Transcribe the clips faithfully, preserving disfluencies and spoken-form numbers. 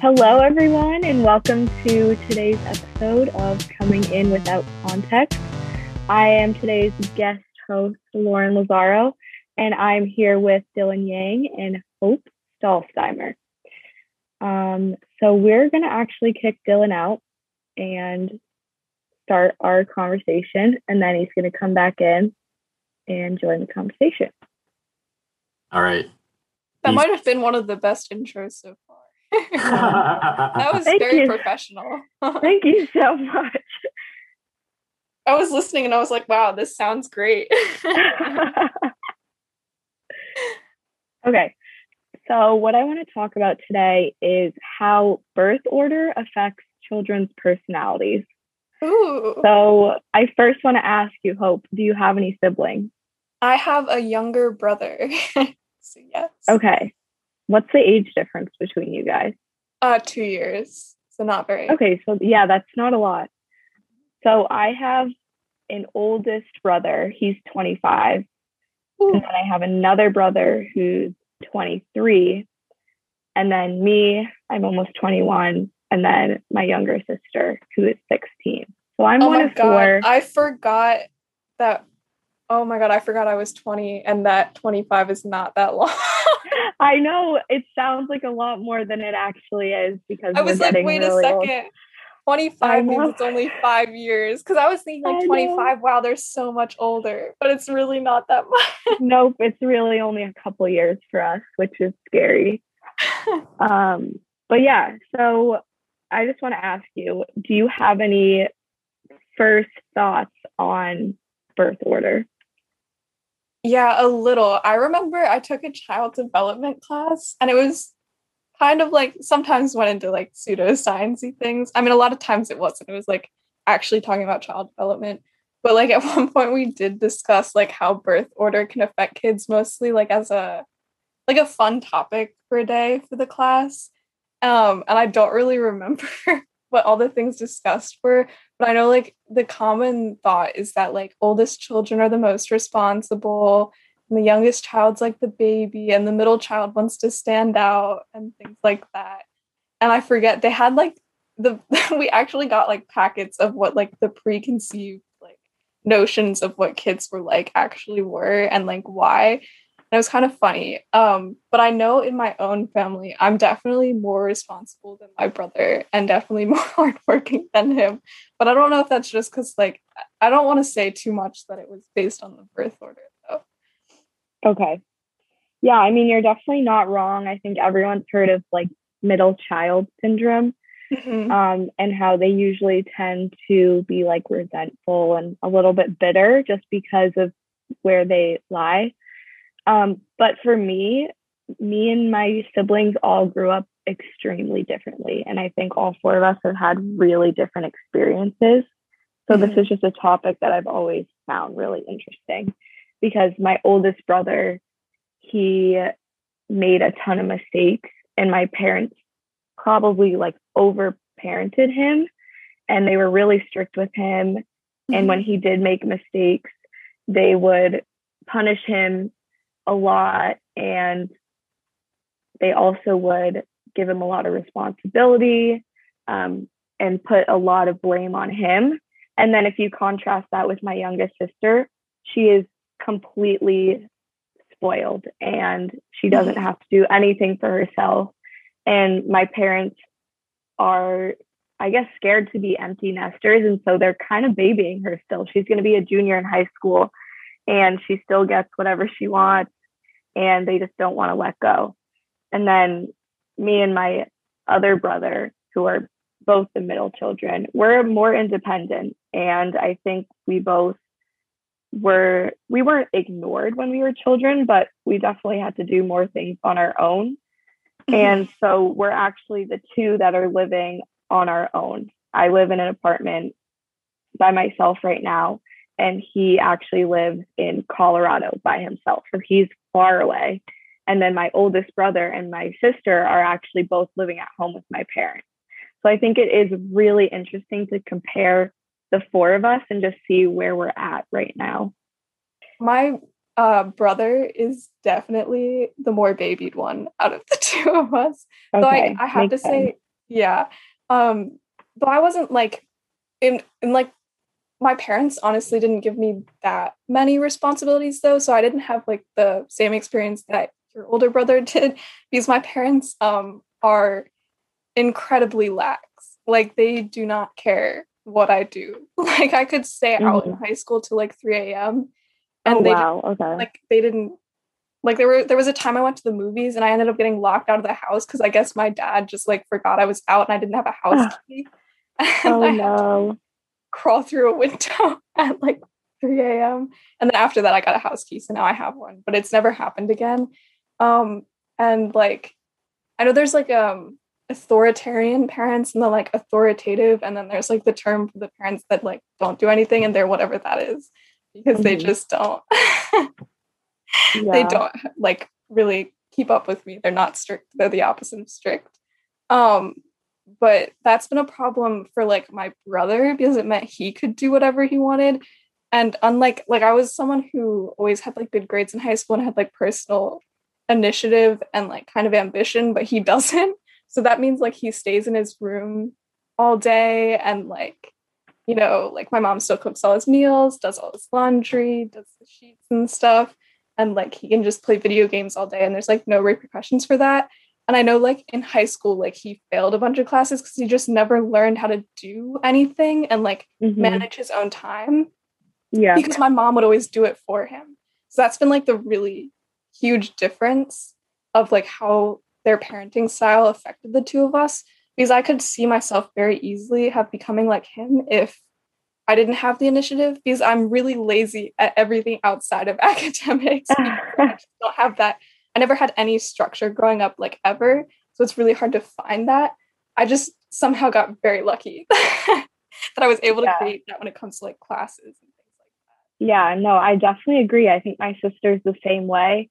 Hello, everyone, and welcome to today's episode of Coming In Without Context. I am today's guest host, Lauren Lazaro, and I'm here with Dylan Yang and Hope Stolzheimer. Um, so we're going to actually kick Dylan out and start our conversation, and then he's going to come back in and join the conversation. All right. That might have been one of the best intros so far. That was Thank very you. professional. Thank you so much. I was listening and I was like, wow, this sounds great. Okay. So what I want to talk about today is how birth order affects children's personalities. Ooh. So I first want to ask you, Hope, do you have any siblings? I have a younger brother. So yes. Okay. What's the age difference between you guys? Uh, two years. So not very. Okay. So yeah, that's not a lot. So I have an oldest brother. He's twenty-five. Ooh. And then I have another brother who's twenty-three. And then me, I'm almost twenty-one. And then my younger sister, who is sixteen. So I'm oh one of God. four. I forgot that. Oh my God. I forgot I was twenty and that twenty-five is not that long. I know it sounds like a lot more than it actually is because I was like, wait really a second, old. twenty-five means it's only five years. Cause I was thinking like twenty-five, wow, they're so much older, but it's really not that much. Nope. It's really only a couple years for us, which is scary. um, but yeah, so I just want to ask you, do you have any first thoughts on birth order? Yeah, a little. I remember I took a child development class and it was kind of like sometimes went into like pseudoscience-y things. I mean, a lot of times it wasn't. It was like actually talking about child development. But like at one point we did discuss like how birth order can affect kids mostly like as a like a fun topic for a day for the class. Um, and I don't really remember what all the things discussed were. But I know, like, the common thought is that, like, oldest children are the most responsible, and the youngest child's, like, the baby, and the middle child wants to stand out, and things like that. And I forget, they had, like, the, we actually got, like, packets of what, like, the preconceived, like, notions of what kids were, like, actually were, and, like, why. And it was kind of funny. Um, but I know in my own family, I'm definitely more responsible than my brother, and definitely more hardworking than him. But I don't know if that's just because, like, I don't want to say too much that it was based on the birth order, though. Okay. Yeah, I mean, you're definitely not wrong. I think everyone's heard of, like, middle child syndrome, mm-hmm. um, and how they usually tend to be, like, resentful and a little bit bitter just because of where they lie. Um, but for me, me and my siblings all grew up extremely differently. And I think all four of us have had really different experiences. So mm-hmm. this is just a topic that I've always found really interesting because my oldest brother, he made a ton of mistakes and my parents probably like overparented him and they were really strict with him. Mm-hmm. And when he did make mistakes, they would punish him a lot. And they also would give him a lot of responsibility um, and put a lot of blame on him. And then if you contrast that with my youngest sister, she is completely spoiled and she doesn't have to do anything for herself. And my parents are, I guess, scared to be empty nesters. And so they're kind of babying her still. She's going to be a junior in high school and she still gets whatever she wants and they just don't want to let go. And then me and my other brother, who are both the middle children, we're more independent. And I think we both were, we weren't ignored when we were children, but we definitely had to do more things on our own. Mm-hmm. And so we're actually the two that are living on our own. I live in an apartment by myself right now, and he actually lives in Colorado by himself. So he's far away. And then my oldest brother and my sister are actually both living at home with my parents. So I think it is really interesting to compare the four of us and just see where we're at right now. My uh, brother is definitely the more babied one out of the two of us. Okay, so I, I have to sense. say Yeah. Um, but I wasn't like, in, in like, my parents honestly didn't give me that many responsibilities though. So I didn't have like the same experience that your older brother did, because my parents um, are incredibly lax. Like they do not care what I do. Like I could stay mm-hmm. out in high school till like three a.m. And oh, they wow. okay. like, they didn't, like there were, there was a time I went to the movies and I ended up getting locked out of the house. Cause I guess my dad just like forgot I was out and I didn't have a house key. And oh I no. crawl through a window at like three a.m. and then after that I got a house key, so now I have one, but it's never happened again. Um and like I know there's like um authoritarian parents and the like authoritative, and then there's like the term for the parents that like don't do anything and they're whatever that is, because mm-hmm. they just don't yeah. they don't like really keep up with me. They're not strict, they're the opposite of strict. um But that's been a problem for, like, my brother, because it meant he could do whatever he wanted. And unlike, like, I was someone who always had, like, good grades in high school and had, like, personal initiative and, like, kind of ambition, but he doesn't. So that means, like, he stays in his room all day and, like, you know, like, my mom still cooks all his meals, does all his laundry, does the sheets and stuff. And, like, he can just play video games all day and there's, like, no repercussions for that. And I know, like, in high school, like, he failed a bunch of classes because he just never learned how to do anything and, like, mm-hmm. manage his own time. Yeah. Because my mom would always do it for him. So that's been, like, the really huge difference of, like, how their parenting style affected the two of us. Because I could see myself very easily have becoming like him if I didn't have the initiative. Because I'm really lazy at everything outside of academics. I just don't have that. I never had any structure growing up, like, ever. So it's really hard to find that. I just somehow got very lucky that I was able to yeah. create that when it comes to, like, classes and things like that. Yeah, no, I definitely agree. I think my sister's the same way.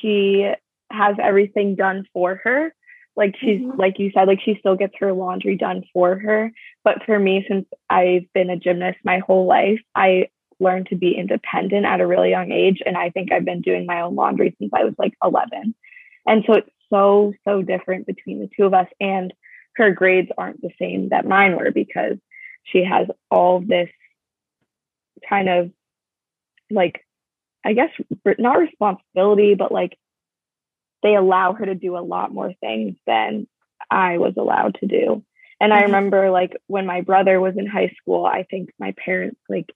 She has everything done for her. Like, she's, mm-hmm. like you said, like, she still gets her laundry done for her. But for me, since I've been a gymnast my whole life, I learned to be independent at a really young age, and I think I've been doing my own laundry since I was like eleven, and so it's so so different between the two of us. And her grades aren't the same that mine were, because she has all this kind of, like, I guess not responsibility, but like they allow her to do a lot more things than I was allowed to do. And I remember, like, when my brother was in high school, I think my parents like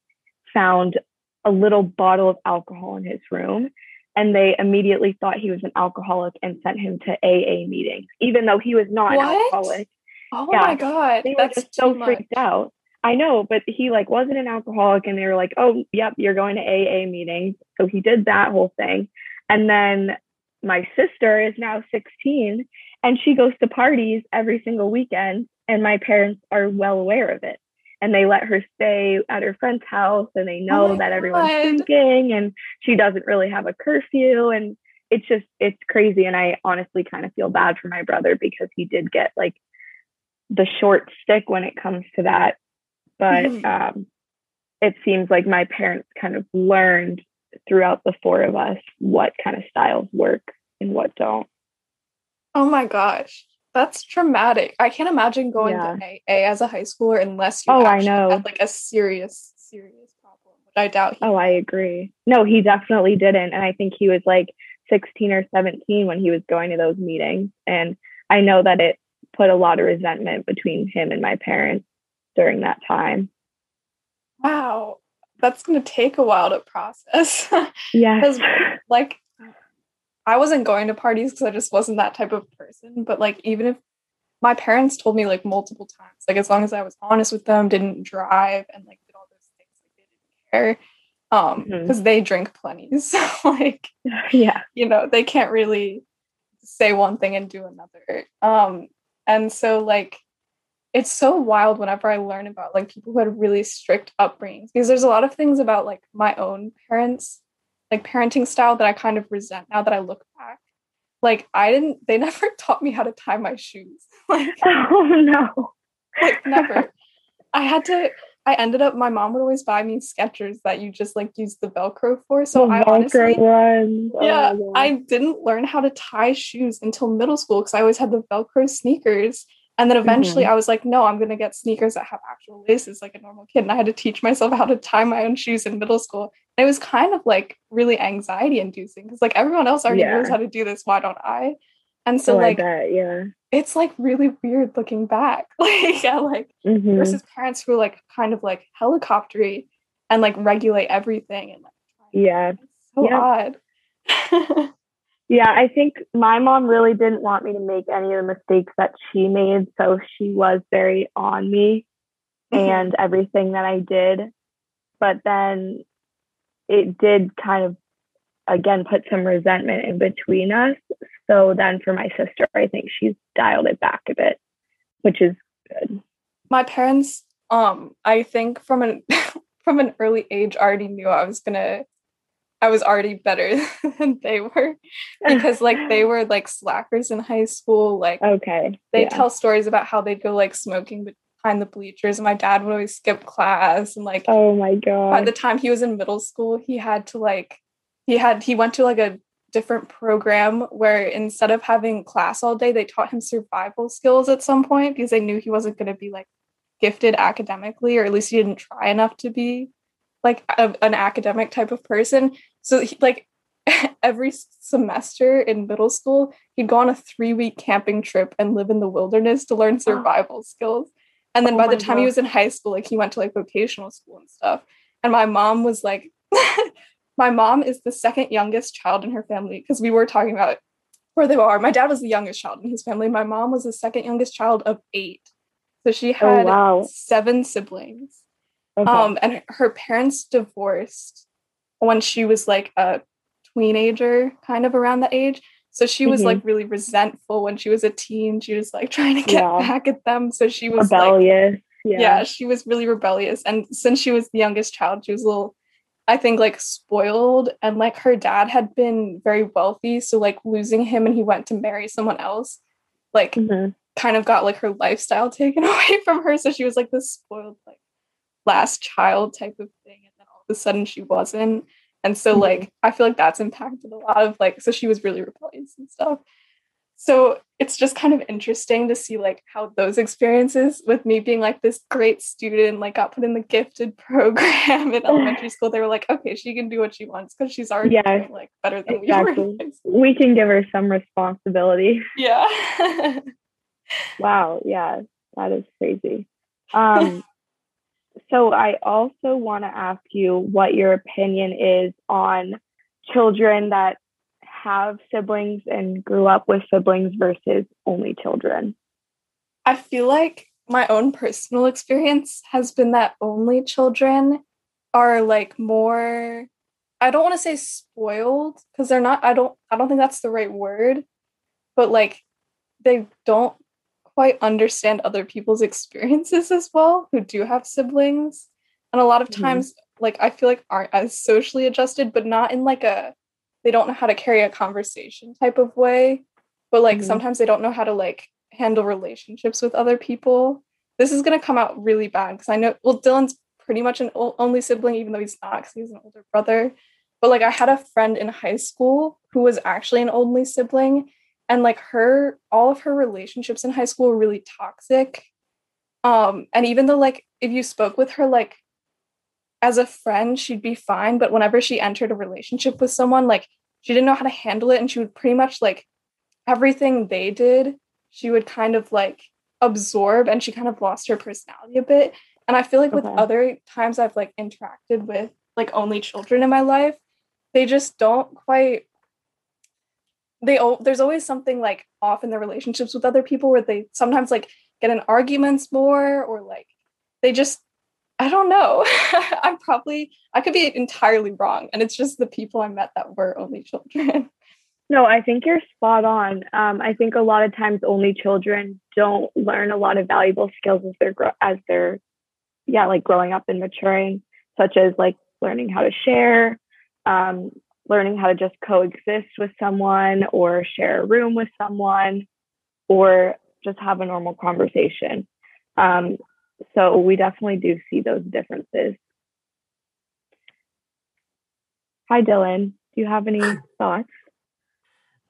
found a little bottle of alcohol in his room, and they immediately thought he was an alcoholic and sent him to A A meetings, even though he was not what? an alcoholic. Oh yeah. my God. They That's were just so much. freaked out. I know, but he like wasn't an alcoholic, and they were like, oh, yep, you're going to A A meetings. So he did that whole thing. And then my sister is now sixteen and she goes to parties every single weekend, and my parents are well aware of it. And they let her stay at her friend's house, and they know oh that everyone's God. drinking, and she doesn't really have a curfew. And it's just, it's crazy. And I honestly kind of feel bad for my brother, because he did get like the short stick when it comes to that. But mm-hmm. um, it seems like my parents kind of learned throughout the four of us what kind of styles work and what don't. Oh my gosh. That's traumatic. I can't imagine going yeah. to A A as a high schooler unless you oh, actually I know. had like a serious, serious problem, which I doubt he Oh, did. I agree. No, he definitely didn't. And I think he was like sixteen or seventeen when he was going to those meetings. And I know that it put a lot of resentment between him and my parents during that time. Wow. That's going to take a while to process. Yeah. Because like, I wasn't going to parties because I just wasn't that type of person. But like, even if my parents told me like multiple times, like as long as I was honest with them, didn't drive and like did all those things, like they didn't care. Um, because mm-hmm. they drink plenty. So like, yeah, you know, they can't really say one thing and do another. Um, and so like, it's so wild whenever I learn about like people who had really strict upbringings, because there's a lot of things about like my own parents, like parenting style, that I kind of resent now that I look back. Like I didn't, they never taught me how to tie my shoes. Like, oh no. Like never. I had to, I ended up, my mom would always buy me Skechers that you just like use the Velcro for. So the I Velcro honestly, ones. Oh, yeah, I didn't learn how to tie shoes until middle school, because I always had the Velcro sneakers. And then eventually mm-hmm. I was like, no, I'm going to get sneakers that have actual laces like a normal kid. And I had to teach myself how to tie my own shoes in middle school. And it was kind of like really anxiety inducing because like everyone else already yeah. knows how to do this. Why don't I? And so oh, like, I bet, yeah, it's like really weird looking back. like, yeah, like mm-hmm. versus parents who are like kind of like helicoptery and like regulate everything. And like, yeah, it's so yeah. odd. Yeah, I think my mom really didn't want me to make any of the mistakes that she made. So she was very on me mm-hmm. and everything that I did. But then it did kind of, again, put some resentment in between us. So then for my sister, I think she's dialed it back a bit, which is good. My parents, um, I think from an from an early age already knew I was going to I was already better than they were because like they were like slackers in high school. Like, okay, they yeah. tell stories about how they'd go like smoking behind the bleachers. And my dad would always skip class. And like, oh my God, by the time he was in middle school, he had to like, he had, he went to like a different program where instead of having class all day, they taught him survival skills at some point because they knew he wasn't going to be like gifted academically, or at least he didn't try enough to be like a, an academic type of person. So he, like every semester in middle school, he'd go on a three-week camping trip and live in the wilderness to learn survival oh. skills. And then oh by the time God. he was in high school, like he went to like vocational school and stuff. And my mom was like, my mom is the second youngest child in her family because we were talking about where they are. My dad was the youngest child in his family. My mom was the second youngest child of eight. So she had oh, wow. seven siblings. Okay. Um, and her parents divorced when she was like a teenager, kind of around that age. So she was mm-hmm. like really resentful when she was a teen. She was like trying to get yeah. back at them. So she was rebellious. Like, yeah. yeah, she was really rebellious. And since she was the youngest child, she was a little, I think, like spoiled. And like her dad had been very wealthy. So like losing him and he went to marry someone else, like mm-hmm. kind of got like her lifestyle taken away from her. So she was like this spoiled, like, last child type of thing, and then all of a sudden she wasn't. And so like mm-hmm. I feel like that's impacted a lot of like, so she was really rebellious and stuff. So it's just kind of interesting to see like how those experiences with me being like this great student, like got put in the gifted program in elementary school, they were like, okay, she can do what she wants because she's already yeah, doing like better than exactly. we were. We can give her some responsibility. Yeah. Wow, yeah, that is crazy. Um So I also want to ask you what your opinion is on children that have siblings and grew up with siblings versus only children. I feel like my own personal experience has been that only children are like more, I don't want to say spoiled because they're not, I don't, I don't think that's the right word, but like they don't quite understand other people's experiences as well who do have siblings, and a lot of times mm-hmm. like I feel like aren't as socially adjusted, but not in like a they don't know how to carry a conversation type of way, but like mm-hmm. sometimes they don't know how to like handle relationships with other people. This is going to come out really bad because I know well Dylan's pretty much an only sibling, even though he's not because he's an older brother, but like I had a friend in high school who was actually an only sibling. And like her, all of her relationships in high school were really toxic. Um, and even though like, if you spoke with her, like as a friend, she'd be fine. But whenever she entered a relationship with someone, like she didn't know how to handle it. And she would pretty much like everything they did, she would kind of like absorb, and she kind of lost her personality a bit. And I feel like with okay. other times I've like interacted with like only children in my life, they just don't quite They there's always something like off in their relationships with other people where they sometimes like get in arguments more, or like they just, I don't know. I'm probably, I could be entirely wrong. And it's just the people I met that were only children. No, I think you're spot on. Um, I think a lot of times only children don't learn a lot of valuable skills as they're, gro- as they're, yeah, like growing up and maturing, such as like learning how to share, um, learning how to just coexist with someone or share a room with someone or just have a normal conversation. Um, so we definitely do see those differences. Hi, Dylan. Do you have any thoughts?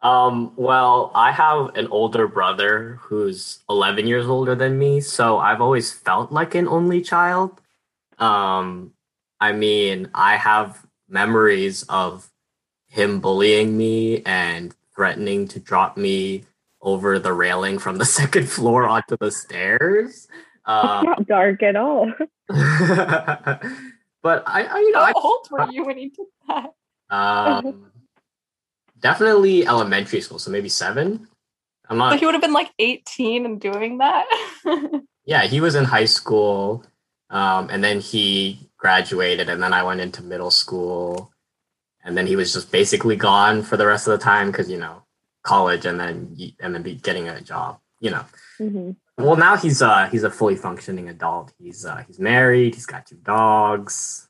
Um, well, I have an older brother who's eleven years older than me, so I've always felt like an only child. Um, I mean, I have memories of him bullying me and threatening to drop me over the railing from the second floor onto the stairs. Um, it's not dark at all. But I, I, you know, how I, old were you when you did that? Um, definitely elementary school, so maybe seven. I'm not. So he would have been like eighteen and doing that. Yeah, he was in high school, um, and then he graduated, and then I went into middle school, and then he was just basically gone for the rest of the time because, you know, college, and then and then be getting a job, you know. Mm-hmm. Well, now he's uh he's a fully functioning adult. He's uh, he's married. He's got two dogs.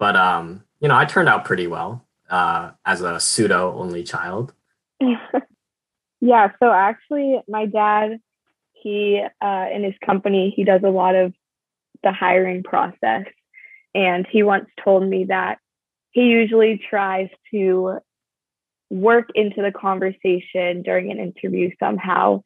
But um, you know, I turned out pretty well uh, as a pseudo only child. Yeah. So actually, my dad, he uh, in his company, he does a lot of the hiring process, and he once told me that he usually tries to work into the conversation during an interview somehow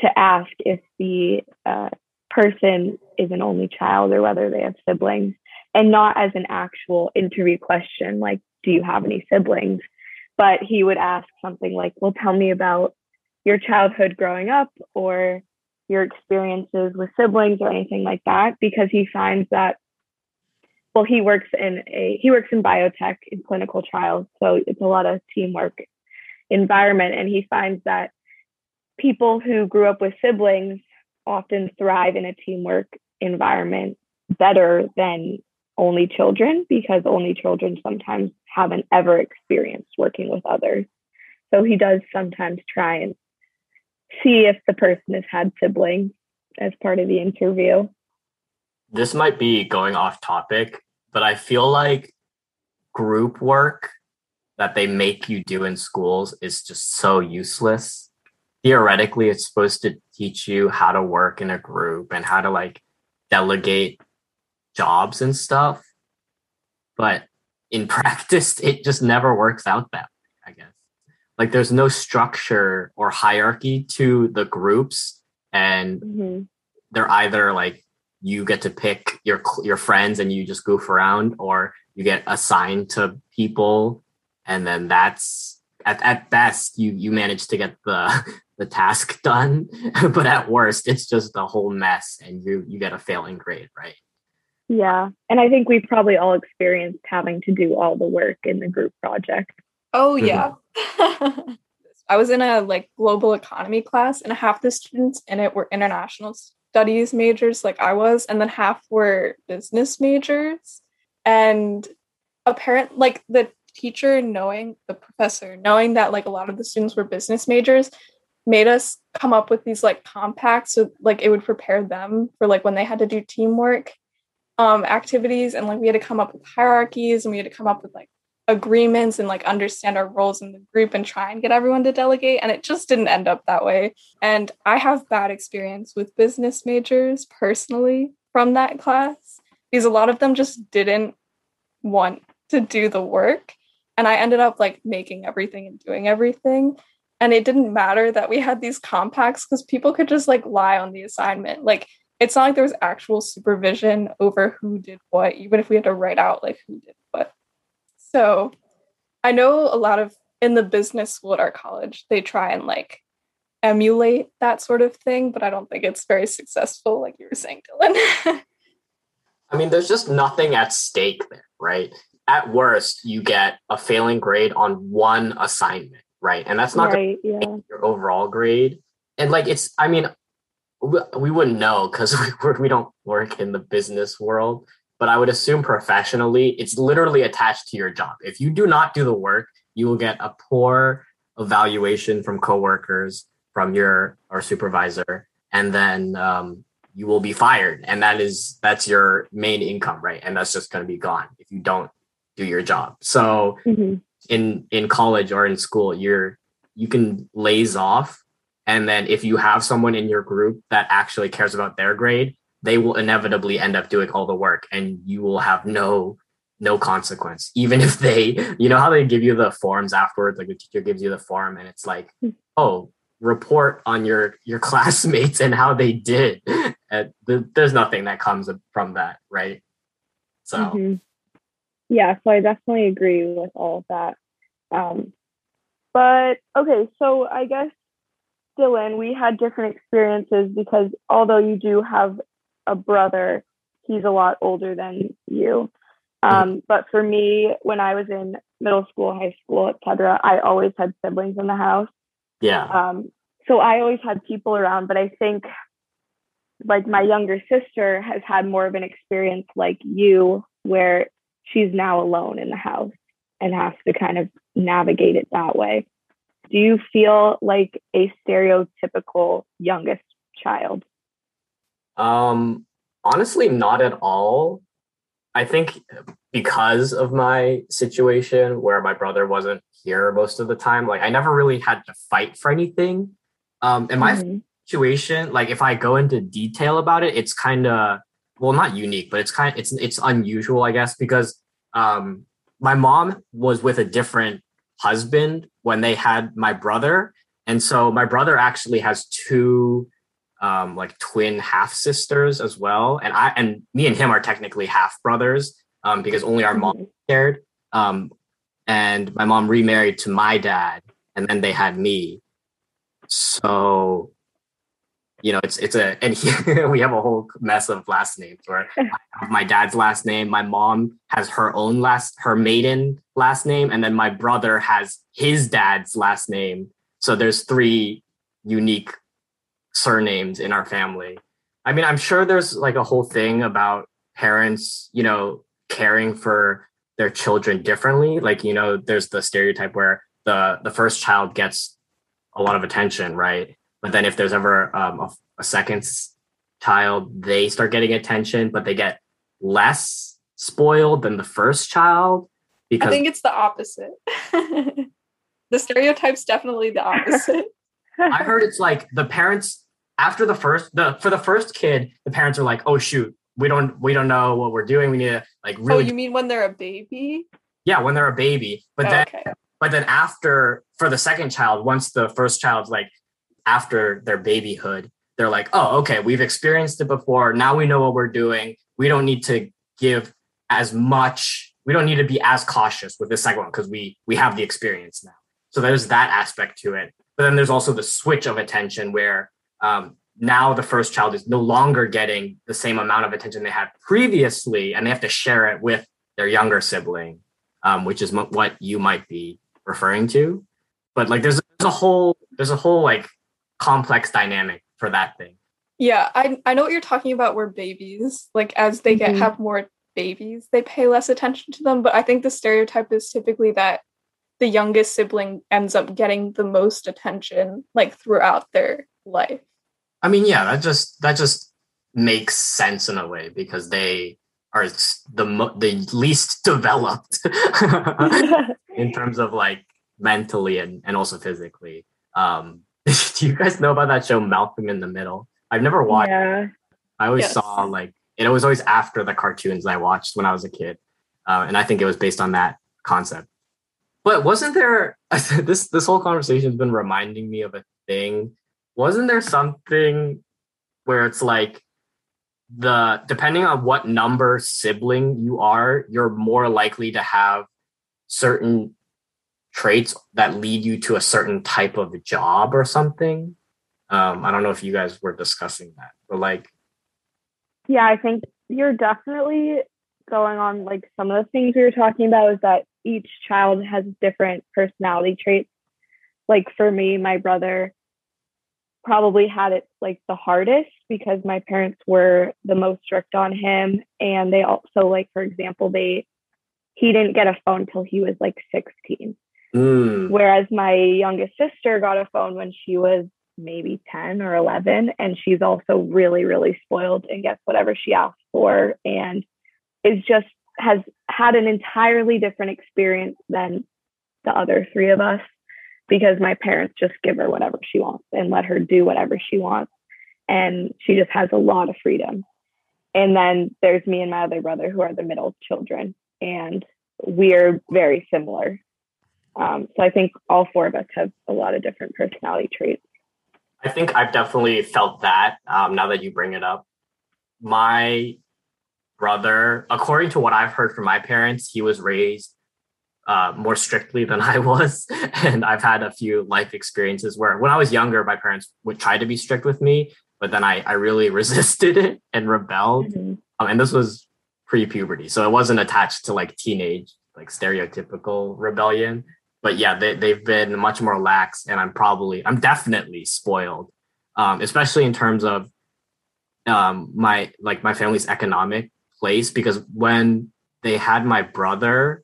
to ask if the uh, person is an only child or whether they have siblings, and not as an actual interview question, like, do you have any siblings? But he would ask something like, well, tell me about your childhood growing up or your experiences with siblings or anything like that, because he finds that, well, he works in a, he works in biotech in clinical trials. So it's a lot of teamwork environment. And he finds that people who grew up with siblings often thrive in a teamwork environment better than only children, because only children sometimes haven't ever experienced working with others. So he does sometimes try and see if the person has had siblings as part of the interview. This might be going off topic, but I feel like group work that they make you do in schools is just so useless. Theoretically, it's supposed to teach you how to work in a group and how to like delegate jobs and stuff. But in practice, it just never works out that way, I guess. Like there's no structure or hierarchy to the groups, and mm-hmm. they're either like, you get to pick your your friends and you just goof around, or you get assigned to people. And then that's at, at best, you, you manage to get the, the task done, but at worst, it's just a whole mess and you, you get a failing grade, right? Yeah. And I think we probably all experienced having to do all the work in the group project. Oh yeah. Mm-hmm. I was in a like global economy class, and half the students in it were international students. Studies majors like I was, and then half were business majors. And apparent like the teacher knowing the professor knowing that like a lot of the students were business majors made us come up with these like compacts, so like it would prepare them for like when they had to do teamwork um activities, and like we had to come up with hierarchies, and we had to come up with like agreements and like understand our roles in the group and try and get everyone to delegate. And it just didn't end up that way. And I have bad experience with business majors personally from that class, because a lot of them just didn't want to do the work. And I ended up like making everything and doing everything. And it didn't matter that we had these compacts, because people could just like lie on the assignment. Like it's not like there was actual supervision over who did what, even if we had to write out like who did what. So I know a lot of in the business school at our college, they try and like emulate that sort of thing, but I don't think it's very successful, like you were saying, Dylan. I mean, there's just nothing at stake there, right? At worst, you get a failing grade on one assignment, right? And that's not right, going to yeah. your overall grade. And like, it's, I mean, we, we wouldn't know because we, we don't work in the business world. But I would assume professionally, it's literally attached to your job. If you do not do the work, you will get a poor evaluation from coworkers, from your or supervisor, and then um, you will be fired. And that is that's your main income, right? And that's just going to be gone if you don't do your job. So mm-hmm. in in college or in school, you're you can laze off, and then if you have someone in your group that actually cares about their grade, they will inevitably end up doing all the work, and you will have no no consequence, even if they, you know how they give you the forms afterwards, like the teacher gives you the form and it's like, oh, report on your your classmates and how they did. And th- there's nothing that comes from that, right? So mm-hmm. yeah, so I definitely agree with all of that. Um, but okay, so I guess, Dylan, we had different experiences because although you do have a brother, he's a lot older than you. Um, but for me, when I was in middle school, high school, et cetera, I always had siblings in the house. Yeah. Um, so I always had people around, but I think like my younger sister has had more of an experience like you, where she's now alone in the house and has to kind of navigate it that way. Do you feel like a stereotypical youngest child? Um, honestly, not at all. I think because of my situation where my brother wasn't here most of the time, like I never really had to fight for anything. Um, in my mm-hmm. situation, like if I go into detail about it, it's kind of, well, not unique, but it's kind of, it's, it's unusual, I guess, because um, my mom was with a different husband when they had my brother. And so my brother actually has two Um, like twin half sisters as well, and I and me and him are technically half brothers um, because only our mom cared. Um, and my mom remarried to my dad, and then they had me. So, you know, it's it's a and here we have a whole mess of last names. Where I have my dad's last name, my mom has her own last her maiden last name, and then my brother has his dad's last name. So there's three unique surnames in our family. I mean, I'm sure there's like a whole thing about parents, you know, caring for their children differently. Like, you know, there's the stereotype where the, the first child gets a lot of attention, right? But then if there's ever um, a, a second child, they start getting attention, but they get less spoiled than the first child. Because I think it's the opposite. The stereotype's definitely the opposite. I heard it's like the parents after the first, the for the first kid, the parents are like, "Oh shoot, we don't, we don't know what we're doing. We need to like really." Oh, you mean when they're a baby? Yeah, when they're a baby. But oh, then, okay. but then after for the second child, once the first child's like after their babyhood, they're like, "Oh, okay, we've experienced it before. Now we know what we're doing. We don't need to give as much. We don't need to be as cautious with the second one because we we have the experience now." So there's that aspect to it. But then there's also the switch of attention where um, now the first child is no longer getting the same amount of attention they had previously, and they have to share it with their younger sibling, um, which is m- what you might be referring to. But like, there's, there's a whole, there's a whole like complex dynamic for that thing. Yeah, I I know what you're talking about. Where babies, like as they get mm-hmm. have more babies, they pay less attention to them. But I think the stereotype is typically that the youngest sibling ends up getting the most attention like throughout their life. I mean, yeah, that just, that just makes sense in a way because they are the mo- the least developed in terms of like mentally and, and also physically. Um, do you guys know about that show, Malcolm in the Middle? I've never watched yeah. it. I always yes. saw like, it was always after the cartoons I watched when I was a kid. Uh, and I think it was based on that concept. But wasn't there, this this whole conversation has been reminding me of a thing. Wasn't there something where it's like, the depending on what number sibling you are, you're more likely to have certain traits that lead you to a certain type of job or something? Um, I don't know if you guys were discussing that, but like. Yeah, I think you're definitely going on like some of the things we were talking about is that each child has different personality traits. Like for me, my brother probably had it like the hardest because my parents were the most strict on him. And they also like, for example, they, he didn't get a phone till he was like sixteen. Mm. Whereas my youngest sister got a phone when she was maybe ten or eleven. And she's also really, really spoiled and gets whatever she asks for. And is just, has had an entirely different experience than the other three of us because my parents just give her whatever she wants and let her do whatever she wants. And she just has a lot of freedom. And then there's me and my other brother who are the middle children. and we are very similar. Um, so I think all four of us have a lot of different personality traits. I think I've definitely felt that um, now that you bring it up. My brother, according to what I've heard from my parents, he was raised uh, more strictly than I was. And I've had a few life experiences where when I was younger, my parents would try to be strict with me, but then I, I really resisted it and rebelled. Mm-hmm. Um, and this was pre-puberty, so it wasn't attached to like teenage, like stereotypical rebellion. But yeah, they, they've been much more lax, and I'm probably, I'm definitely spoiled, um, especially in terms of um, my, like my family's economic place, because when they had my brother,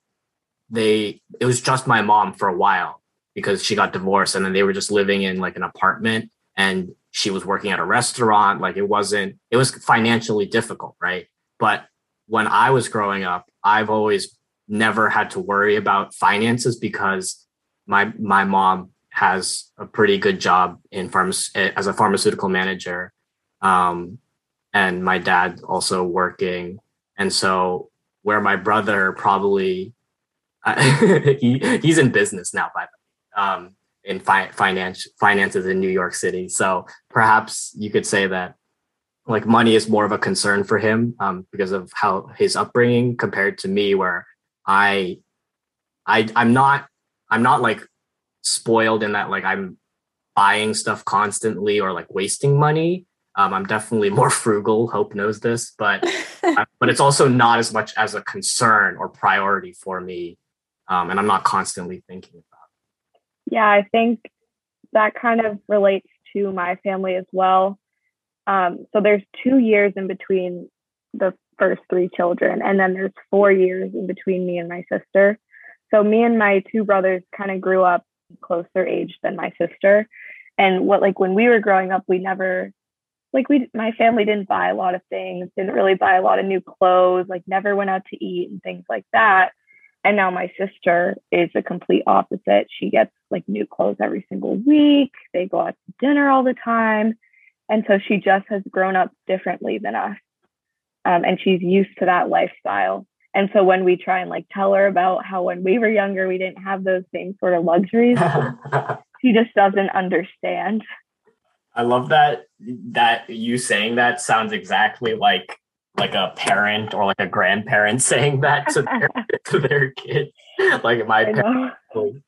they, it was just my mom for a while because she got divorced, and then they were just living in like an apartment, and she was working at a restaurant. Like it wasn't, it was financially difficult, right? But when I was growing up, I've always never had to worry about finances because my my mom has a pretty good job in pharma, as a pharmaceutical manager, um, and my dad also working. And so where my brother probably uh, he he's in business now, by the way, um, in fi- finance finances in New York City. So perhaps you could say that like money is more of a concern for him um, because of how his upbringing compared to me, where I, I, I'm not, I'm not like spoiled in that, like I'm buying stuff constantly or like wasting money. Um, I'm definitely more frugal. Hope knows this, but, but it's also not as much as a concern or priority for me. Um, and I'm not constantly thinking about it. Yeah. I think that kind of relates to my family as well. Um, so there's two years in between the first three children, and then there's four years in between me and my sister. So me and my two brothers kind of grew up closer age than my sister, and what like when we were growing up, we never like we my family didn't buy a lot of things, didn't really buy a lot of new clothes, like never went out to eat and things like that. And now my sister is the complete opposite. She gets like new clothes every single week, they go out to dinner all the time, and so she just has grown up differently than us. Um, and she's used to that lifestyle. And so when we try and like tell her about how when we were younger, we didn't have those same sort of luxuries, she just doesn't understand. I love that, that you saying that sounds exactly like, like a parent or like a grandparent saying that to their, to their kids. Like my parents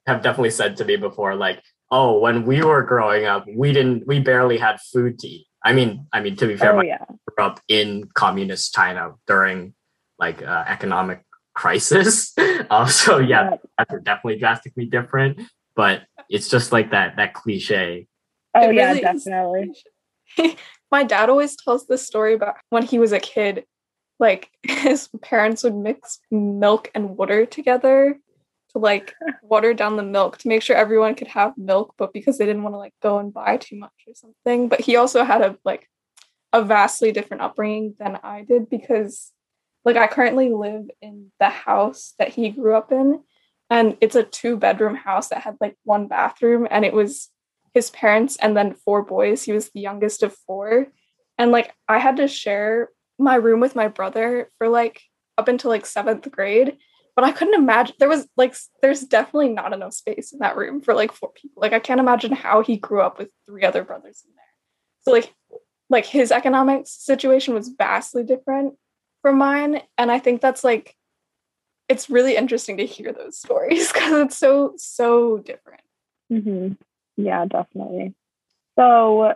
have definitely said to me before, like, oh, when we were growing up, we didn't, we barely had food to eat. I mean, I mean, to be fair, oh, yeah. I grew up in communist China during like uh, economic crisis. um, so yeah, yeah, that's definitely drastically different, but it's just like that, that cliche. Oh it yeah, really definitely. My dad always tells this story about when he was a kid, like his parents would mix milk and water together to like water down the milk to make sure everyone could have milk, but because they didn't want to like go and buy too much or something. But he also had a like a vastly different upbringing than I did, because like I currently live in the house that he grew up in, and it's a two bedroom house that had like one bathroom, and it was his parents and then four boys. He was the youngest of four, and like I had to share my room with my brother for like up until like seventh grade. But I couldn't imagine, there was like, there's definitely not enough space in that room for like four people. Like I can't imagine how he grew up with three other brothers in there. So like, like his economic situation was vastly different from mine. And I think that's like, it's really interesting to hear those stories because it's so, so different. Mm-hmm. Yeah, definitely. So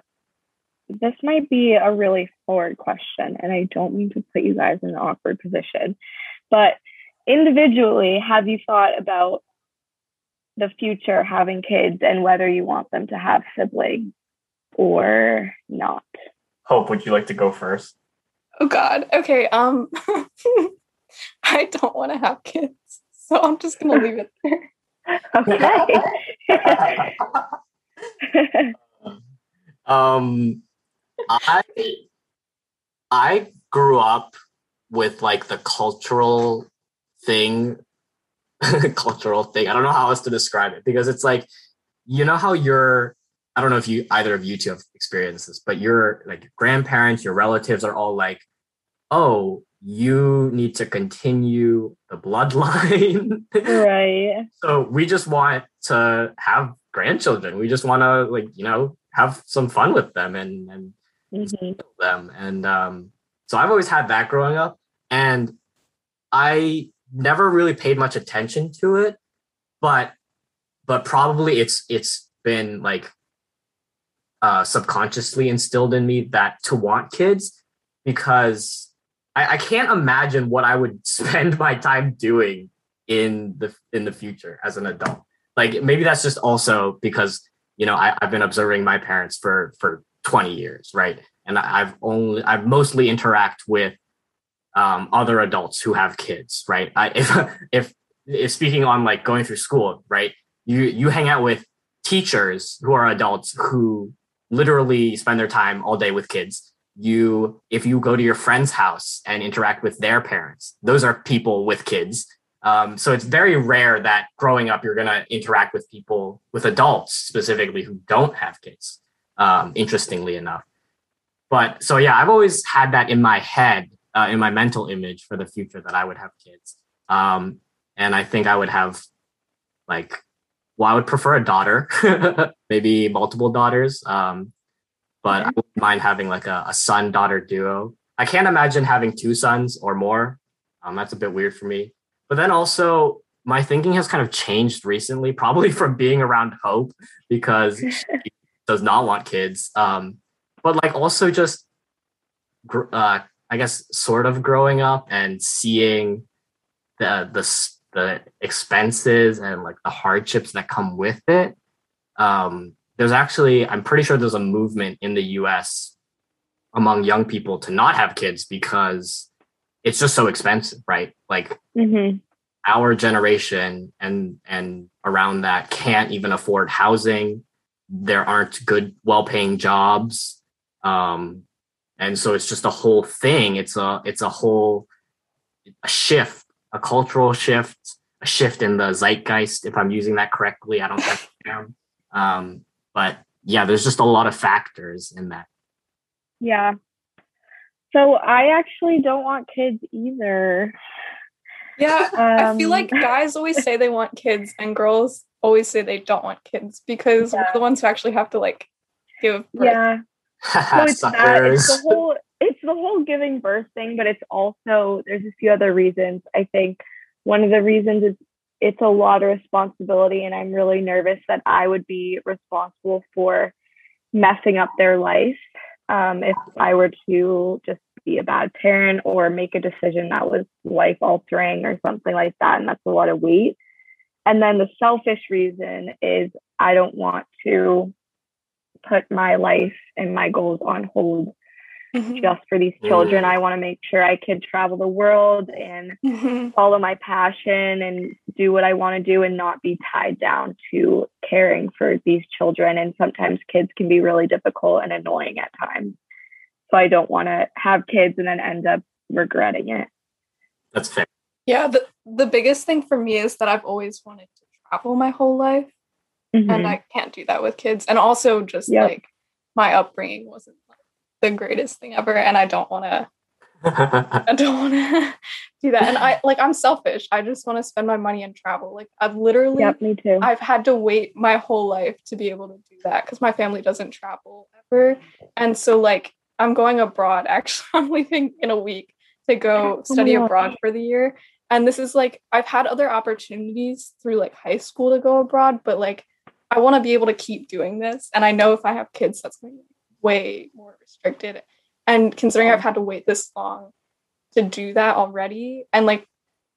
this might be a really forward question, and I don't mean to put you guys in an awkward position, but individually, have you thought about the future having kids and whether you want them to have siblings or not? Hope, would you like to go first? Oh God. Okay. Um, I don't want to have kids, so I'm just going to leave it there. Okay. um, I I grew up with like the cultural thing cultural thing I don't know how else to describe it, because it's like, you know how you're, I don't know if you either of you two have experienced this, but your like your grandparents, your relatives are all like, oh, you need to continue the bloodline. Right. So we just want to have grandchildren. We just want to, like, you know, have some fun with them and, and mm-hmm. them. And um, so I've always had that growing up. And I never really paid much attention to it, but but probably it's it's been like uh, subconsciously instilled in me that to want kids, because I, I can't imagine what I would spend my time doing in the in the future as an adult. Like, maybe that's just also because, you know, I, I've been observing my parents for for twenty years, right? And I've only I've mostly interact with Um, other adults who have kids, right? I, if, if if speaking on like going through school, right? You you hang out with teachers who are adults who literally spend their time all day with kids. You if you go to your friend's house and interact with their parents, those are people with kids. Um, so it's very rare that growing up you're gonna interact with people with adults specifically who don't have kids. Um, interestingly enough, but so yeah, I've always had that in my head. Uh, in my mental image for the future that I would have kids. Um, and I think I would have like, well, I would prefer a daughter, maybe multiple daughters. Um, but I wouldn't mind having like a, a son-daughter duo. I can't imagine having two sons or more. Um, that's a bit weird for me. But then also my thinking has kind of changed recently, probably from being around Hope, because she does not want kids. Um, but like also just, gr- uh, I guess sort of growing up and seeing the the the expenses and like the hardships that come with it. Um, there's actually, I'm pretty sure there's a movement in the U S among young people to not have kids because it's just so expensive, right? Like mm-hmm. our generation and and around that can't even afford housing. There aren't good, well-paying jobs. Um, And so it's just a whole thing. It's a it's a whole a shift, a cultural shift, a shift in the zeitgeist, if I'm using that correctly. I don't know. Um, but yeah, there's just a lot of factors in that. Yeah. So I actually don't want kids either. Yeah, um, I feel like guys always say they want kids and girls always say they don't want kids because yeah. we're the ones who actually have to like give birth. Yeah. So it's that, it's the whole it's the whole giving birth thing, but it's also there's a few other reasons. I think one of the reasons is it's a lot of responsibility, and I'm really nervous that I would be responsible for messing up their life um, if I were to just be a bad parent or make a decision that was life altering or something like that, and that's a lot of weight. And then the selfish reason is I don't want to put my life and my goals on hold mm-hmm. just for these children. Mm-hmm. I want to make sure I can travel the world and mm-hmm. follow my passion and do what I want to do and not be tied down to caring for these children. And sometimes kids can be really difficult and annoying at times. So I don't want to have kids and then end up regretting it. That's fair. Yeah. The, the biggest thing for me is that I've always wanted to travel my whole life. Mm-hmm. And I can't do that with kids. And also just yep. like my upbringing wasn't like, the greatest thing ever. And I don't want to, I don't want to do that. And I like, I'm selfish. I just want to spend my money and travel. Like I've literally, yep, me too. I've had to wait my whole life to be able to do that because my family doesn't travel ever. And so like, I'm going abroad. Actually, I'm leaving in a week to go study oh abroad for the year. And this is like, I've had other opportunities through like high school to go abroad, but like, I want to be able to keep doing this. And I know if I have kids, that's going to be way more restricted. And considering I've had to wait this long to do that already, and like,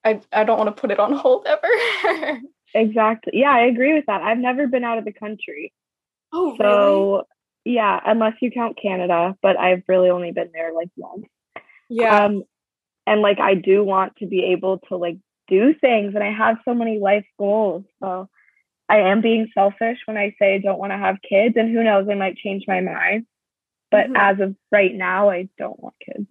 I, I don't want to put it on hold ever. Exactly. Yeah, I agree with that. I've never been out of the country. Oh, so really? Yeah, unless you count Canada, but I've really only been there like once. Yeah. Um, and like, I do want to be able to like do things, and I have so many life goals. So I am being selfish when I say I don't want to have kids, and who knows, I might change my mind. But mm-hmm. as of right now, I don't want kids.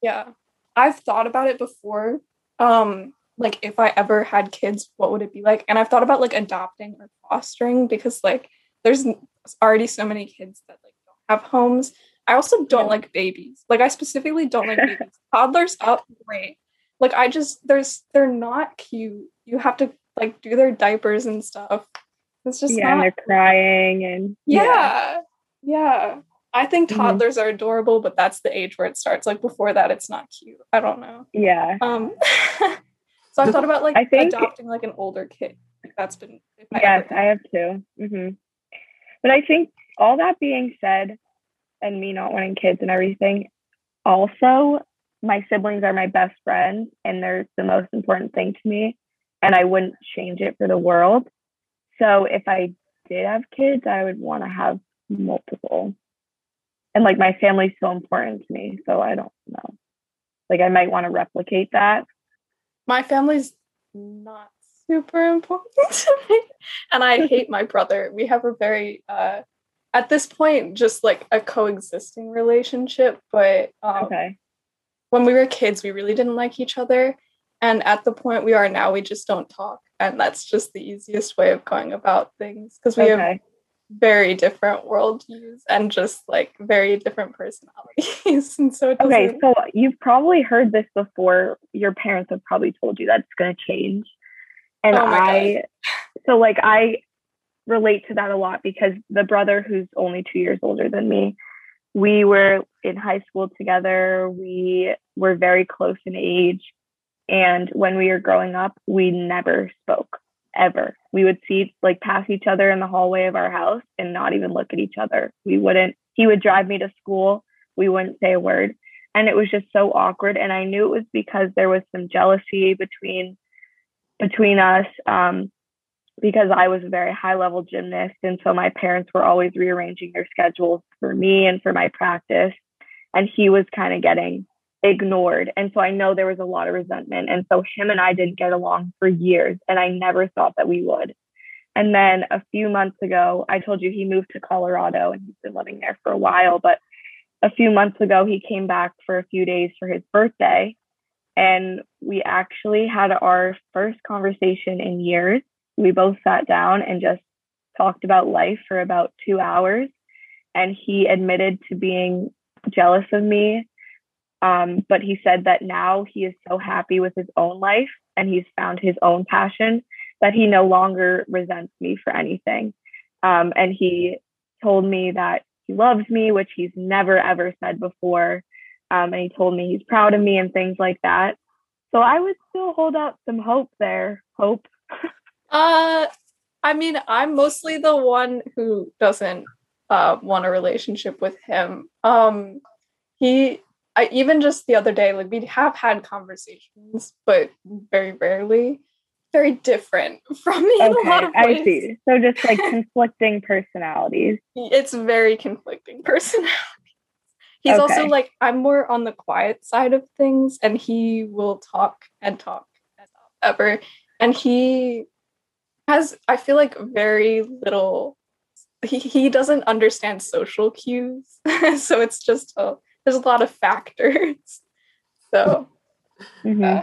Yeah. I've thought about it before. Um, like if I ever had kids, what would it be like? And I've thought about like adopting or fostering because like there's already so many kids that like don't have homes. I also don't like babies. Like, I specifically don't like babies. Toddlers up, great. Like, I just, there's, they're not cute. You have to, like, do their diapers and stuff. It's just yeah, not. And they're crying and. Yeah. Yeah. yeah. I think toddlers mm-hmm. are adorable, but that's the age where it starts. Like, before that, it's not cute. I don't know. Yeah. Um. So I thought about, like, I think, adopting, like, an older kid. Like, that's been. If I yes, ever. I have too. Mm-hmm. But I think all that being said, and me not wanting kids and everything, also, my siblings are my best friends, and they're the most important thing to me, and I wouldn't change it for the world. So if I did have kids, I would want to have multiple. And, like, my family's so important to me, so I don't know. Like, I might want to replicate that. My family's not super important to me, and I hate my brother. We have a very, uh, at this point, just, like, a coexisting relationship, but um, okay. When we were kids, we really didn't like each other, and at the point we are now, we just don't talk, and that's just the easiest way of going about things, because we okay. have very different worldviews and just, like, very different personalities. And so it doesn't... Okay, so you've probably heard this before. Your parents have probably told you that's going to change. And oh I, God. so like I relate to that a lot, because the brother who's only two years older than me, we were in high school together. We were very close in age. And when we were growing up, we never spoke. Ever. We would see, like, pass each other in the hallway of our house and not even look at each other. We wouldn't, he would drive me to school. We wouldn't say a word. And it was just so awkward. And I knew it was because there was some jealousy between, between us, um, because I was a very high level gymnast. And so my parents were always rearranging their schedules for me and for my practice. And he was kind of getting ignored. And so I know there was a lot of resentment. And so him and I didn't get along for years. And I never thought that we would. And then a few months ago, I told you he moved to Colorado and he's been living there for a while. But a few months ago, he came back for a few days for his birthday. And we actually had our first conversation in years. We both sat down and just talked about life for about two hours. And he admitted to being jealous of me. Um, but he said that now he is so happy with his own life and he's found his own passion that he no longer resents me for anything. Um, and he told me that he loves me, which he's never, ever said before. Um, and he told me he's proud of me and things like that. So I would still hold out some hope there. Hope. uh, I mean, I'm mostly the one who doesn't uh, want a relationship with him. Um, he... I, even just the other day, like, we have had conversations, but very rarely, very different from me okay, in a lot of ways. I see. So just, like, conflicting personalities. It's very conflicting personalities. He's okay. also, like, I'm more on the quiet side of things, and he will talk and talk and talk ever. And he has, I feel like, very little, he, he doesn't understand social cues. So it's just a... There's a lot of factors. So mm-hmm. uh,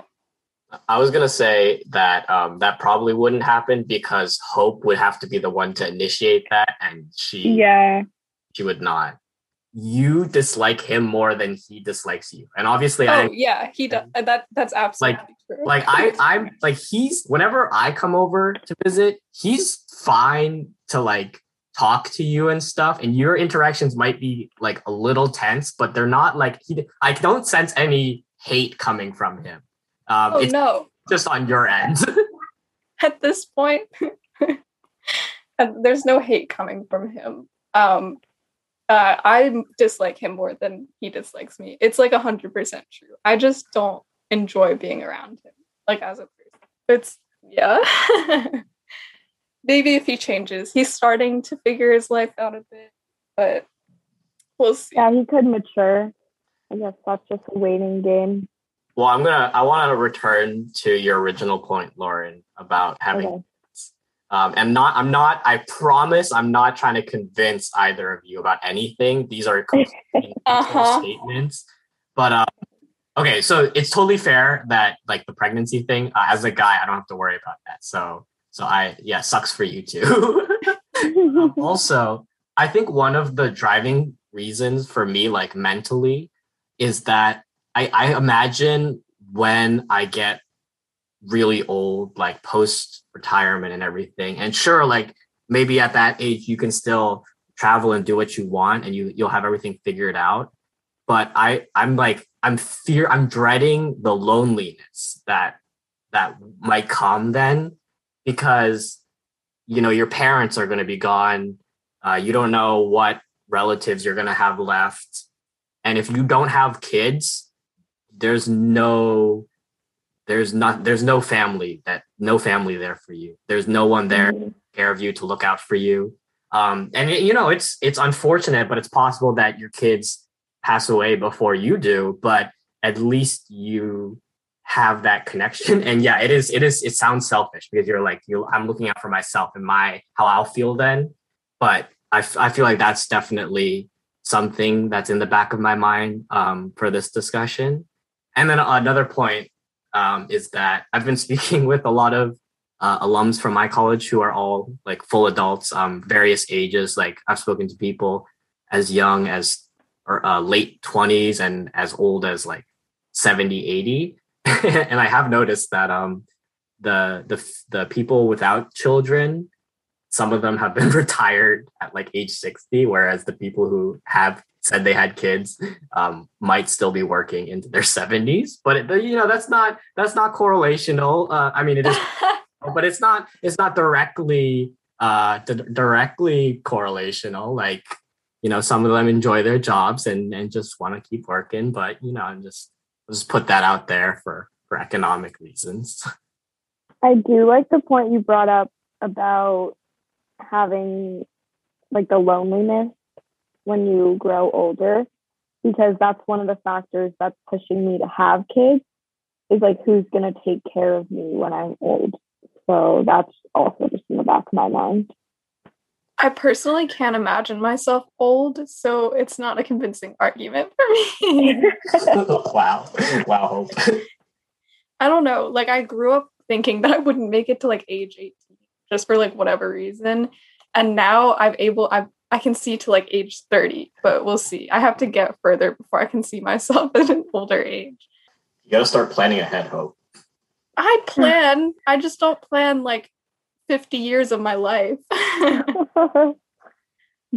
I was going to say that um, that probably wouldn't happen because Hope would have to be the one to initiate that. And she, yeah. she would not. You dislike him more than he dislikes you. And obviously oh, I, yeah, he does. That that's absolutely like, true. Like I, I'm like, he's, whenever I come over to visit, he's fine to like, talk to you and stuff, and your interactions might be like a little tense, but they're not like he, I don't sense any hate coming from him. Um, oh, it's no. just on your end. At this point, there's no hate coming from him. Um, uh, I dislike him more than he dislikes me. It's like one hundred percent true. I just don't enjoy being around him, like as a person. It's, yeah. Maybe if he changes, he's starting to figure his life out a bit, but we'll see. Yeah, he could mature. I guess that's just a waiting game. Well, I'm gonna. I want to return to your original point, Lauren, about having. Okay. Kids. Um, and not. I'm not. I promise, I'm not trying to convince either of you about anything. These are uh-huh. statements, but. Um, okay, so it's totally fair that like the pregnancy thing. Uh, as a guy, I don't have to worry about that. So. So I, yeah, sucks for you too. um, also, I think one of the driving reasons for me, like mentally, is that I, I imagine when I get really old, like post-retirement and everything, and sure, like maybe at that age, you can still travel and do what you want and you, you'll have everything figured out. But I, I'm like, I'm fear, I'm dreading the loneliness that, that might come then, because, you know, your parents are going to be gone. Uh, you don't know what relatives you're going to have left. And if you don't have kids, there's no, there's not, there's no family that no family there for you. There's no one there to take care of you, to look out for you. Um, and it, you know, it's, it's unfortunate, but it's possible that your kids pass away before you do, but at least you have that connection. And yeah, it is, it is, it sounds selfish because you're like, you, I'm looking out for myself and my, how I'll feel then. But I, f- I feel like that's definitely something that's in the back of my mind um, for this discussion. And then another point um, is that I've been speaking with a lot of uh, alums from my college who are all like full adults, um, various ages. Like I've spoken to people as young as or, uh, late twenties and as old as like seventy, eighty. And I have noticed that um, the the the people without children, some of them have been retired at like age sixty, whereas the people who have said they had kids um, might still be working into their seventies. But it, you know, that's not that's not correlational. Uh, I mean, it is, but it's not it's not directly uh, d- directly correlational. Like, you know, some of them enjoy their jobs and and just want to keep working. But you know, I'm just I'll just put that out there for for economic reasons. I do like the point you brought up about having like the loneliness when you grow older, because that's one of the factors that's pushing me to have kids is like, who's going to take care of me when I'm old? So that's also just in the back of my mind. I personally can't imagine myself old, so it's not a convincing argument for me. Wow. Wow. I don't know. Like, I grew up thinking that I wouldn't make it to like age eighteen. Just for like whatever reason. And now I've able, I I can see to like age thirty, but we'll see. I have to get further before I can see myself at an older age. You gotta start planning ahead, Hope. I plan. I just don't plan like fifty years of my life. I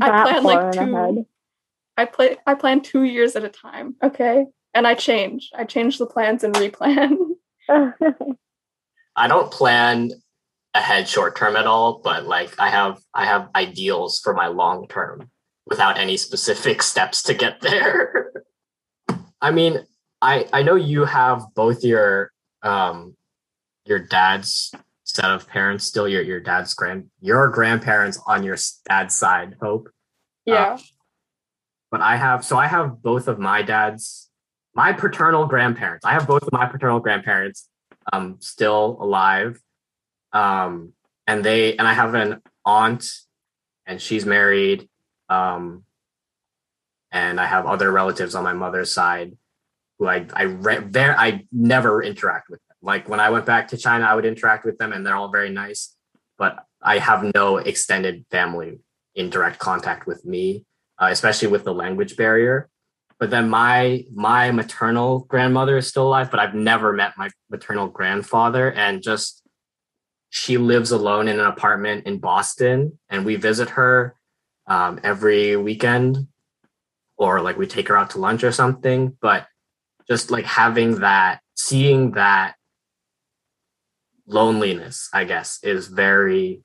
plan like two. I play. I plan two years at a time. Okay, and I change. I change the plans and replan. I don't plan ahead short term at all, but like I have I have ideals for my long term without any specific steps to get there. I mean, I I know you have both your um your dad's set of parents still, your your dad's grand your grandparents on your dad's side, Hope. Yeah. Uh, but I have so I have both of my dad's my paternal grandparents. I have both of my paternal grandparents um still alive. Um, and they, and I have an aunt and she's married. Um, and I have other relatives on my mother's side who I, I re- very, I never interact with them. Like when I went back to China, I would interact with them and they're all very nice, but I have no extended family in direct contact with me, uh, especially with the language barrier. But then my, my maternal grandmother is still alive, but I've never met my maternal grandfather, and just, she lives alone in an apartment in Boston, and we visit her um, every weekend, or like we take her out to lunch or something. But just like having that, seeing that loneliness, I guess, is very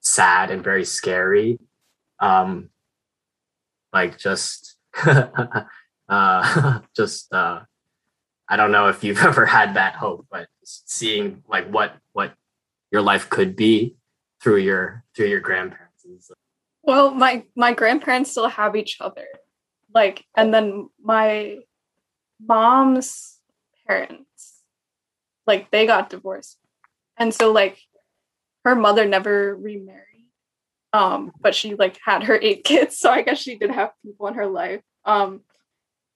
sad and very scary. Um, like just, uh, just, uh, I don't know if you've ever had that, Hope, but seeing like what, what, your life could be through your through your grandparents. Well, my my grandparents still have each other, like, and then my mom's parents, like, they got divorced, and so like her mother never remarried, um, but she like had her eight kids, so I guess she did have people in her life. Um,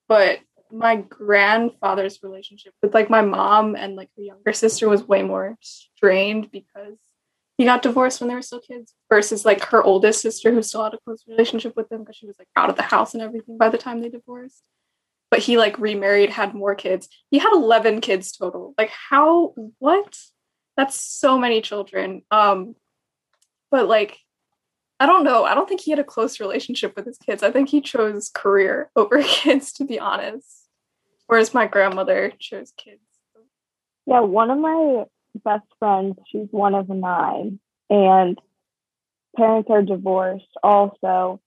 but my grandfather's relationship with like my mom and like her younger sister was way more strained because he got divorced when they were still kids versus like her oldest sister who still had a close relationship with them because she was like out of the house and everything by the time they divorced. But he like remarried, had more kids. He had eleven kids total. Like how, what? That's so many children. Um, but like, I don't know. I don't think he had a close relationship with his kids. I think he chose career over kids, to be honest. Whereas my grandmother chose kids. Yeah, one of my best friends, she's one of nine, and parents are divorced also,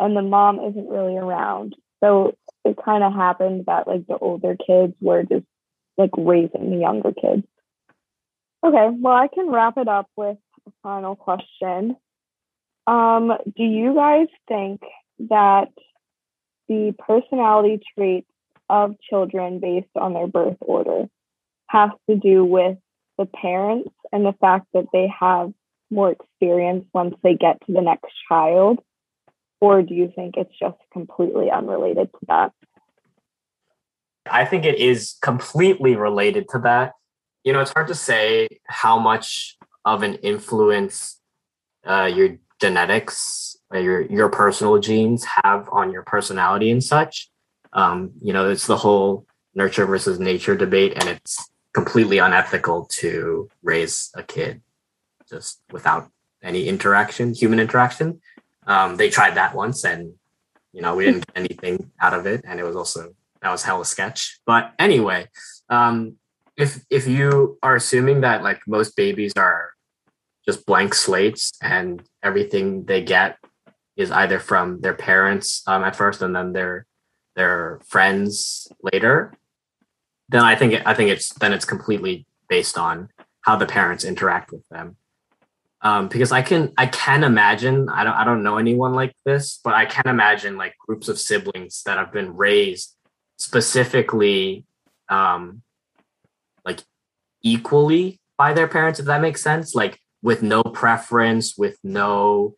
and the mom isn't really around. So it kind of happened that like the older kids were just like raising the younger kids. Okay, well, I can wrap it up with a final question. Um, do you guys think that the personality traits of children based on their birth order has to do with the parents and the fact that they have more experience once they get to the next child? Or do you think it's just completely unrelated to that? I think it is completely related to that. You know, it's hard to say how much of an influence uh, your genetics, or your, your personal genes have on your personality and such. Um, you know, it's the whole nurture versus nature debate, and it's completely unethical to raise a kid just without any interaction, human interaction. Um, they tried that once and, you know, we didn't get anything out of it. And it was also, that was hella sketch. But anyway, um, if if you are assuming that like most babies are just blank slates and everything they get is either from their parents um, at first and then their their friends later, then I think, it, I think it's, then it's completely based on how the parents interact with them. Um, because I can, I can imagine, I don't, I don't know anyone like this, but I can imagine like groups of siblings that have been raised specifically, um, like equally by their parents, if that makes sense, like with no preference, with no,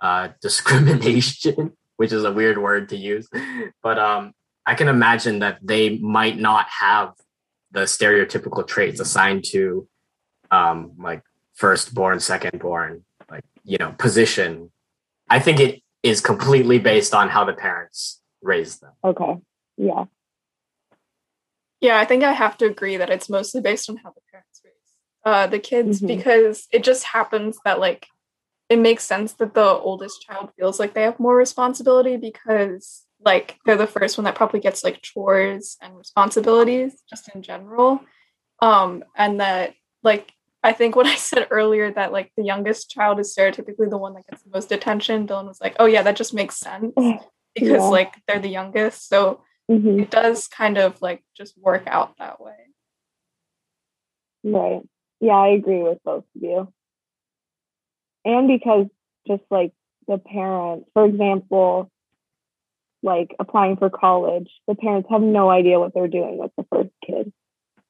uh, discrimination, which is a weird word to use, but, um, I can imagine that they might not have the stereotypical traits assigned to, um, like, firstborn, secondborn, like, you know, position. I think it is completely based on how the parents raise them. Okay. Yeah. Yeah, I think I have to agree that it's mostly based on how the parents raise uh, the kids, mm-hmm. because it just happens that, like, it makes sense that the oldest child feels like they have more responsibility because, like, they're the first one that probably gets, like, chores and responsibilities just in general. Um, and that, like, I think what I said earlier that like the youngest child is stereotypically the one that gets the most attention. Dylan was like, oh yeah, that just makes sense because yeah. like they're the youngest. So mm-hmm. it does kind of like just work out that way. Right. Yeah, I agree with both of you. And because just like the parents, for example, like applying for college, the parents have no idea what they're doing with the first kid.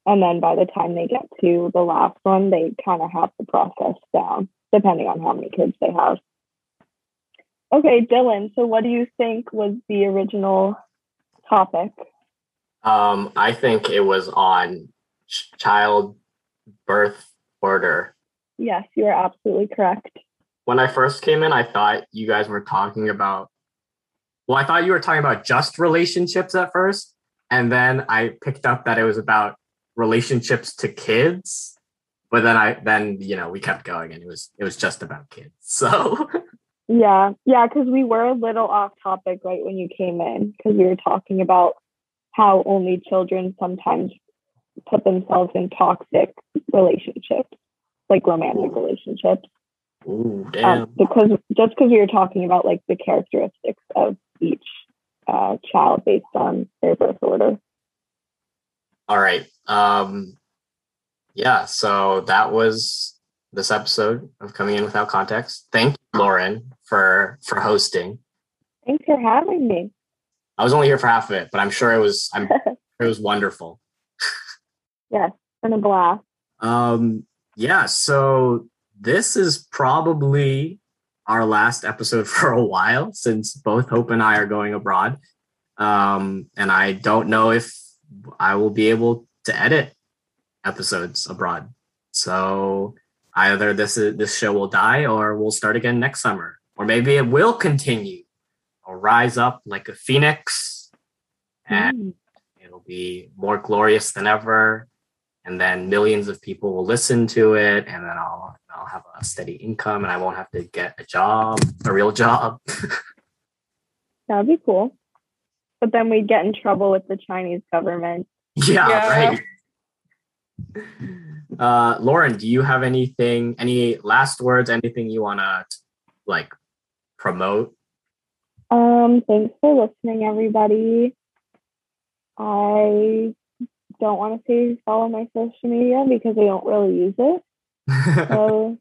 And then by the time they get to the last one, they kind of have the process down, depending on how many kids they have. Okay, Dylan, so what do you think was the original topic? Um, I think it was on ch- child birth order. Yes, you are absolutely correct. When I first came in, I thought you guys were talking about, well, I thought you were talking about just relationships at first. And then I picked up that it was about relationships to kids, but then I then you know we kept going and it was it was just about kids. So yeah yeah because we were a little off topic right when you came in, because we were talking about how only children sometimes put themselves in toxic relationships, like romantic relationships. Ooh, damn. Um, because just because we were talking about like the characteristics of each uh, child based on their birth order. All right. Um, yeah, so that was this episode of Coming In Without Context. Thank you, Lauren, for, for hosting. Thanks for having me. I was only here for half of it, but I'm sure it was I'm, it was wonderful. Yes, it's been a blast. Um, yeah, so this is probably our last episode for a while, since both Hope and I are going abroad. Um, and I don't know if I will be able to edit episodes abroad. So Either this is, this show will die, or we'll start again next summer. Or maybe it will continue. I'll rise up like a phoenix, and mm. it'll be more glorious than ever. And then millions of people will listen to it, and then I'll I'll have a steady income, and I won't have to get a job, a real job. That'd be cool. But then we'd get in trouble with the Chinese government. Yeah, yeah. right. Uh, Lauren, do you have anything, any last words, anything you want to like promote? Um, thanks for listening, everybody. I don't want to say follow my social media because I don't really use it. So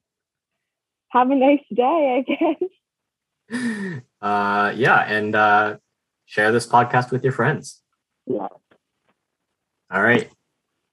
have a nice day, I guess. Uh, yeah, and uh, share this podcast with your friends. Yeah. All right.